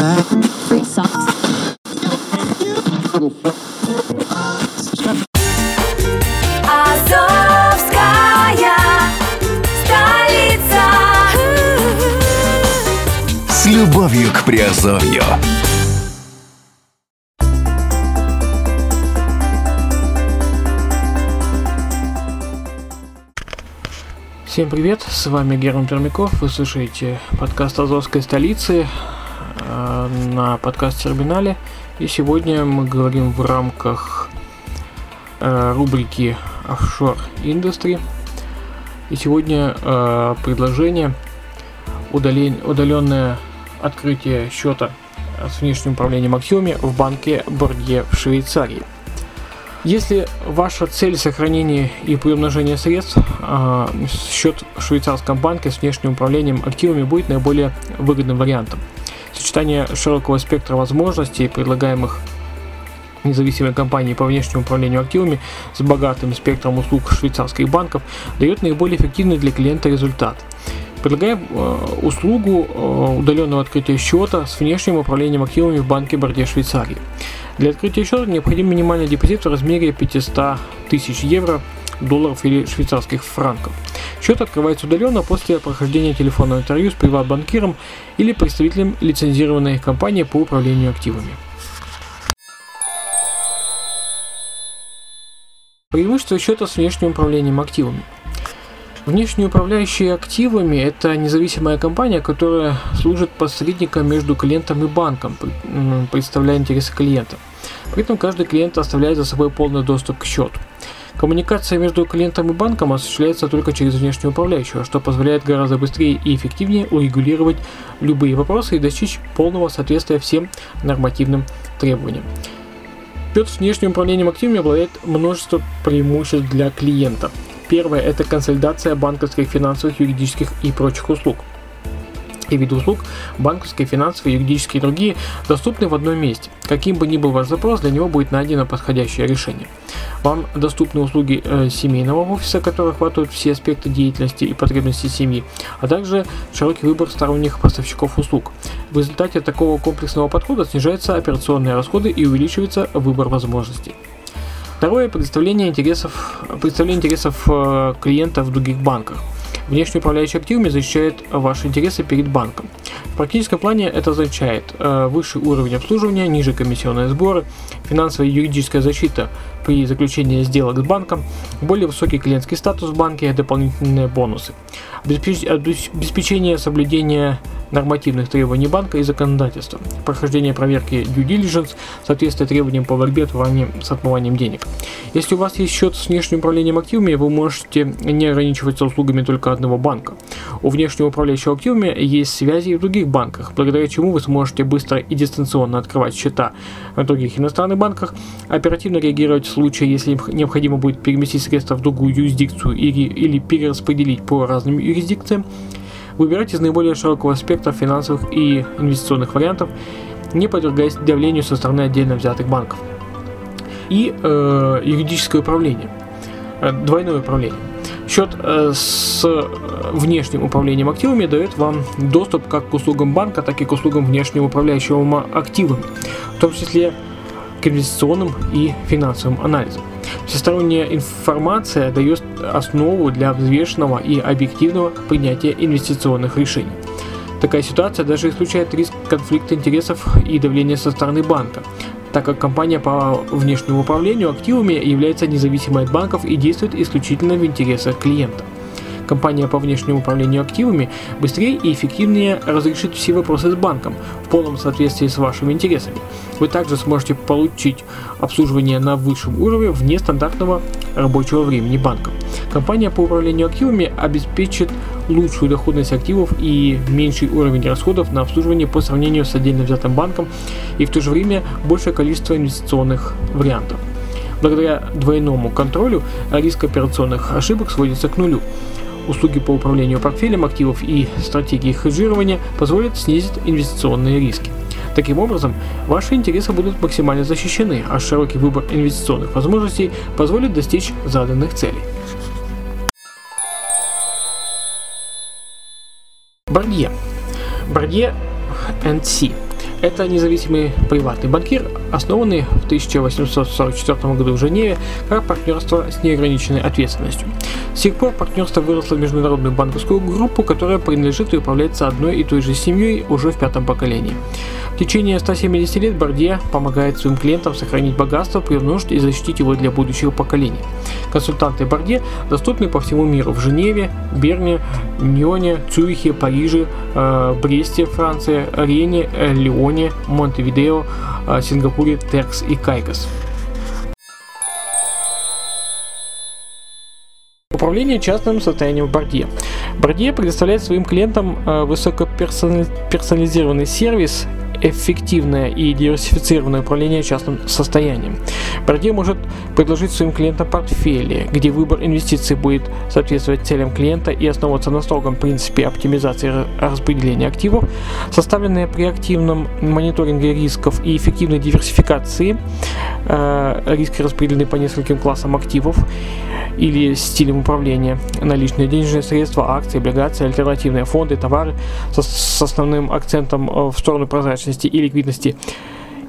Азовская столица. С любовью к Приазовью. Всем привет, с вами Герман Пермяков, вы слушаете подкаст Азовской столицы на подкаст-терминале, и сегодня мы говорим в рамках рубрики Offshore Industry, и сегодня предложение удаленное открытие счета с внешним управлением Аксиоме в банке Бордье в Швейцарии. Если ваша цель сохранения и приумножения средств, счет в швейцарском банке с внешним управлением активами будет наиболее выгодным вариантом. Сочетание широкого спектра возможностей, предлагаемых независимой компанией по внешнему управлению активами с богатым спектром услуг швейцарских банков, дает наиболее эффективный для клиента результат. Предлагаем услугу удаленного открытия счета с внешним управлением активами в банке Бордье Швейцарии. Для открытия счета необходим минимальный депозит в размере 500 тысяч евро, долларов или швейцарских франков. Счет открывается удаленно после прохождения телефонного интервью с приват-банкиром или представителем лицензированной компании по управлению активами. Преимущество счета с внешним управлением активами. Внешне управляющие активами – это независимая компания, которая служит посредником между клиентом и банком, представляя интересы клиента. При этом каждый клиент оставляет за собой полный доступ к счету. Коммуникация между клиентом и банком осуществляется только через внешнего управляющего, что позволяет гораздо быстрее и эффективнее урегулировать любые вопросы и достичь полного соответствия всем нормативным требованиям. Счет с внешним управлением активами обладает множеством преимуществ для клиента. Первое – это консолидация банковских, финансовых, юридических и прочих услуг. И виды услуг банковские, финансовые, юридические и другие доступны в одном месте. Каким бы ни был ваш запрос, для него будет найдено подходящее решение. Вам доступны услуги семейного офиса, которые охватывают все аспекты деятельности и потребностей семьи, а также широкий выбор сторонних поставщиков услуг. В результате такого комплексного подхода снижаются операционные расходы и увеличивается выбор возможностей. Второе – представление интересов клиента в других банках. Внешний управляющий активами защищает ваши интересы перед банком. В практическом плане это означает высший уровень обслуживания, ниже комиссионные сборы, финансовая и юридическая защита при заключении сделок с банком, более высокий клиентский статус в банке, дополнительные бонусы, обеспечение соблюдения нормативных требований банка и законодательства, прохождение проверки due diligence, соответствие требованиям по борьбе с отмыванием денег. Если у вас есть счет с внешним управлением активами, вы можете не ограничиваться услугами только одного банка. У внешнего управляющего активами есть связи и в других банках, благодаря чему вы сможете быстро и дистанционно открывать счета в других иностранных банках, оперативно реагировать в случае, если необходимо будет переместить средства в другую юрисдикцию или перераспределить по разным юрисдикциям, выбирать из наиболее широкого спектра финансовых и инвестиционных вариантов, не подвергаясь давлению со стороны отдельно взятых банков. И юридическое управление, двойное управление. Счет с внешним управлением активами дает вам доступ как к услугам банка, так и к услугам внешнего управляющего активами, в том числе к инвестиционным и финансовым анализам. Всесторонняя информация дает основу для взвешенного и объективного принятия инвестиционных решений. Такая ситуация даже исключает риск конфликта интересов и давления со стороны банка, так как компания по внешнему управлению активами является независимой от банков и действует исключительно в интересах клиента. Компания по внешнему управлению активами быстрее и эффективнее разрешит все вопросы с банком в полном соответствии с вашими интересами. Вы также сможете получить обслуживание на высшем уровне вне стандартного рабочего времени банка. Компания по управлению активами обеспечит лучшую доходность активов и меньший уровень расходов на обслуживание по сравнению с отдельно взятым банком и в то же время большее количество инвестиционных вариантов. Благодаря двойному контролю риск операционных ошибок сводится к нулю. Услуги по управлению портфелем активов и стратегии хеджирования позволят снизить инвестиционные риски. Таким образом, ваши интересы будут максимально защищены, а широкий выбор инвестиционных возможностей позволит достичь заданных целей. Бордье. Бордье & Cie. Это независимый приватный банкир, основанный в 1844 году в Женеве как партнерство с неограниченной ответственностью. С тех пор партнерство выросло в международную банковскую группу, которая принадлежит и управляется одной и той же семьей уже в пятом поколении. В течение 170 лет Бордье помогает своим клиентам сохранить богатство, приумножить и защитить его для будущих поколений. Консультанты Бордье доступны по всему миру: в Женеве, Берне, Ньоне, Цюрихе, Париже, Бресте, Франции, Рене, Лионе, Монтевидео, Сингапуре, Теркс и Кайкос. Управление частным состоянием Бордье. Бордье предоставляет своим клиентам высокоперсонализированный сервис, эффективное и диверсифицированное управление частным состоянием. Бордье может предложить своим клиентам портфели, где выбор инвестиций будет соответствовать целям клиента и основываться на строгом принципе оптимизации распределения активов, составленные при активном мониторинге рисков и эффективной диверсификации. Риски распределены по нескольким классам активов или стилям управления: наличные денежные средства, акции, облигации, альтернативные фонды, товары с основным акцентом в сторону прозрачности и ликвидности.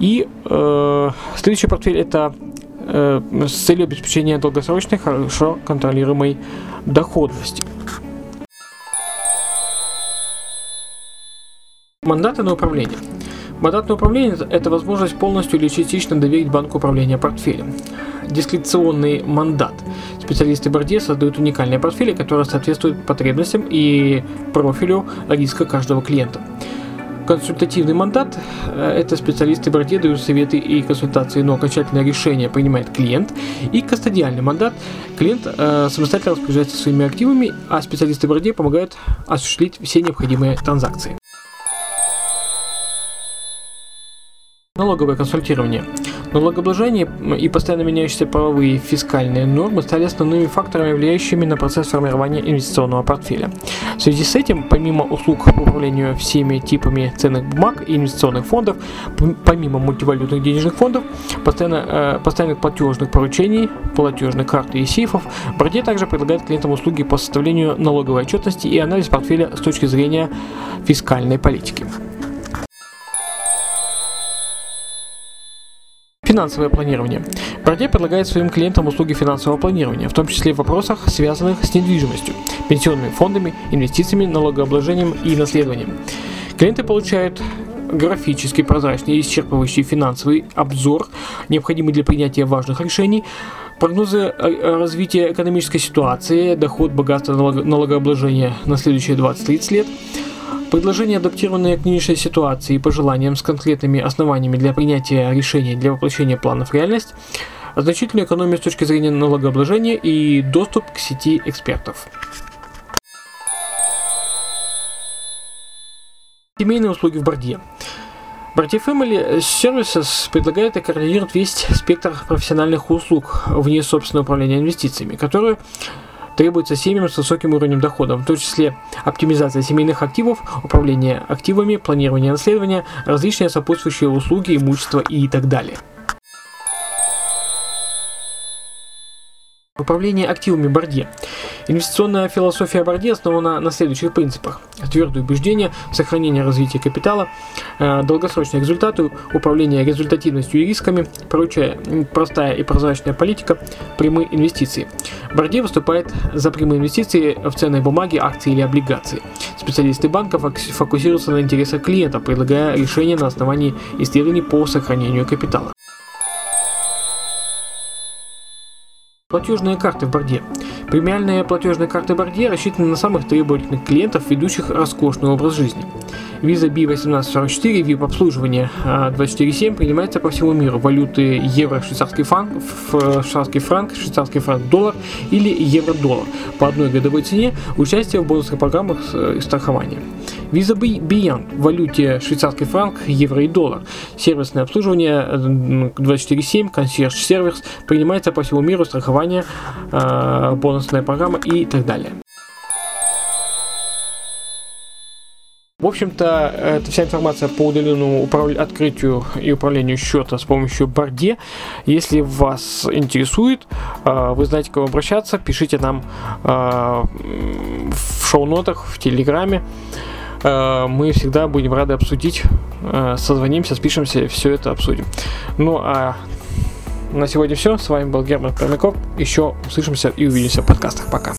И следующий портфель — это с целью обеспечения долгосрочной, хорошо контролируемой доходности. Мандаты на управление. Мандатное управление – это возможность полностью или частично доверить банку управления портфелем. Дискреционный мандат. Специалисты Бордье создают уникальные портфели, которые соответствуют потребностям и профилю риска каждого клиента. Консультативный мандат – это специалисты Бордье дают советы и консультации, но окончательное решение принимает клиент. И кастодиальный мандат – клиент самостоятельно распоряжается своими активами, а специалисты Бордье помогают осуществить все необходимые транзакции. Налоговое консультирование. Налогообложение и постоянно меняющиеся правовые фискальные нормы стали основными факторами, влияющими на процесс формирования инвестиционного портфеля. В связи с этим, помимо услуг по управлению всеми типами ценных бумаг и инвестиционных фондов, помимо мультивалютных денежных фондов, постоянных платежных поручений, платежных карт и сейфов, Бордье также предлагает клиентам услуги по составлению налоговой отчетности и анализ портфеля с точки зрения фискальной политики. Финансовое планирование. Бордье предлагает своим клиентам услуги финансового планирования, в том числе в вопросах, связанных с недвижимостью, пенсионными фондами, инвестициями, налогообложением и наследованием. Клиенты получают графически прозрачный и исчерпывающий финансовый обзор, необходимый для принятия важных решений, прогнозы развития экономической ситуации, доход, богатство, налогообложение на следующие 20-30 лет. Предложения, адаптированные к нынешней ситуации и пожеланиям, с конкретными основаниями для принятия решений для воплощения планов в реальность, значительную экономию с точки зрения налогообложения и доступ к сети экспертов. Семейные услуги в Бордье. Бордье Family Services предлагает и координирует весь спектр профессиональных услуг вне собственного управления инвестициями, которые требуется семьям с высоким уровнем дохода, в том числе оптимизация семейных активов, управление активами, планирование наследования, различные сопутствующие услуги, имущество и так далее. Управление активами Бордье. Инвестиционная философия Бордье основана на следующих принципах: твердое убеждение, сохранение развития капитала, долгосрочные результаты, управление результативностью и рисками, простая и прозрачная политика, прямые инвестиции. Бордье выступает за прямые инвестиции в ценные бумаги, акции или облигации. Специалисты банка фокусируются на интересах клиента, предлагая решения на основании исследований по сохранению капитала. Платежные карты в Бордье. Премиальные платежные карты Бордье рассчитаны на самых требовательных клиентов, ведущих роскошный образ жизни. Visa B1844 VIP-обслуживание 24/7 принимается по всему миру. Валюты евро, швейцарский франк, доллар или евро-доллар по одной годовой цене, участие в бонусных программах страхования. Visa Beyond в валюте швейцарский франк, евро и доллар. Сервисное обслуживание 24/7, консьерж-сервис принимается по всему миру, страхование, бонусная программа и так далее. В общем-то, это вся информация по удаленному открытию и управлению счета с помощью Бордье. Если вас интересует, вы знаете, к кому обращаться, пишите нам в шоу-нотах, в Телеграме. мы всегда будем рады обсудить. Созвонимся, спишемся, все это обсудим. Ну а на сегодня все. С вами был Герман Пермяков. Еще услышимся и увидимся в подкастах. Пока.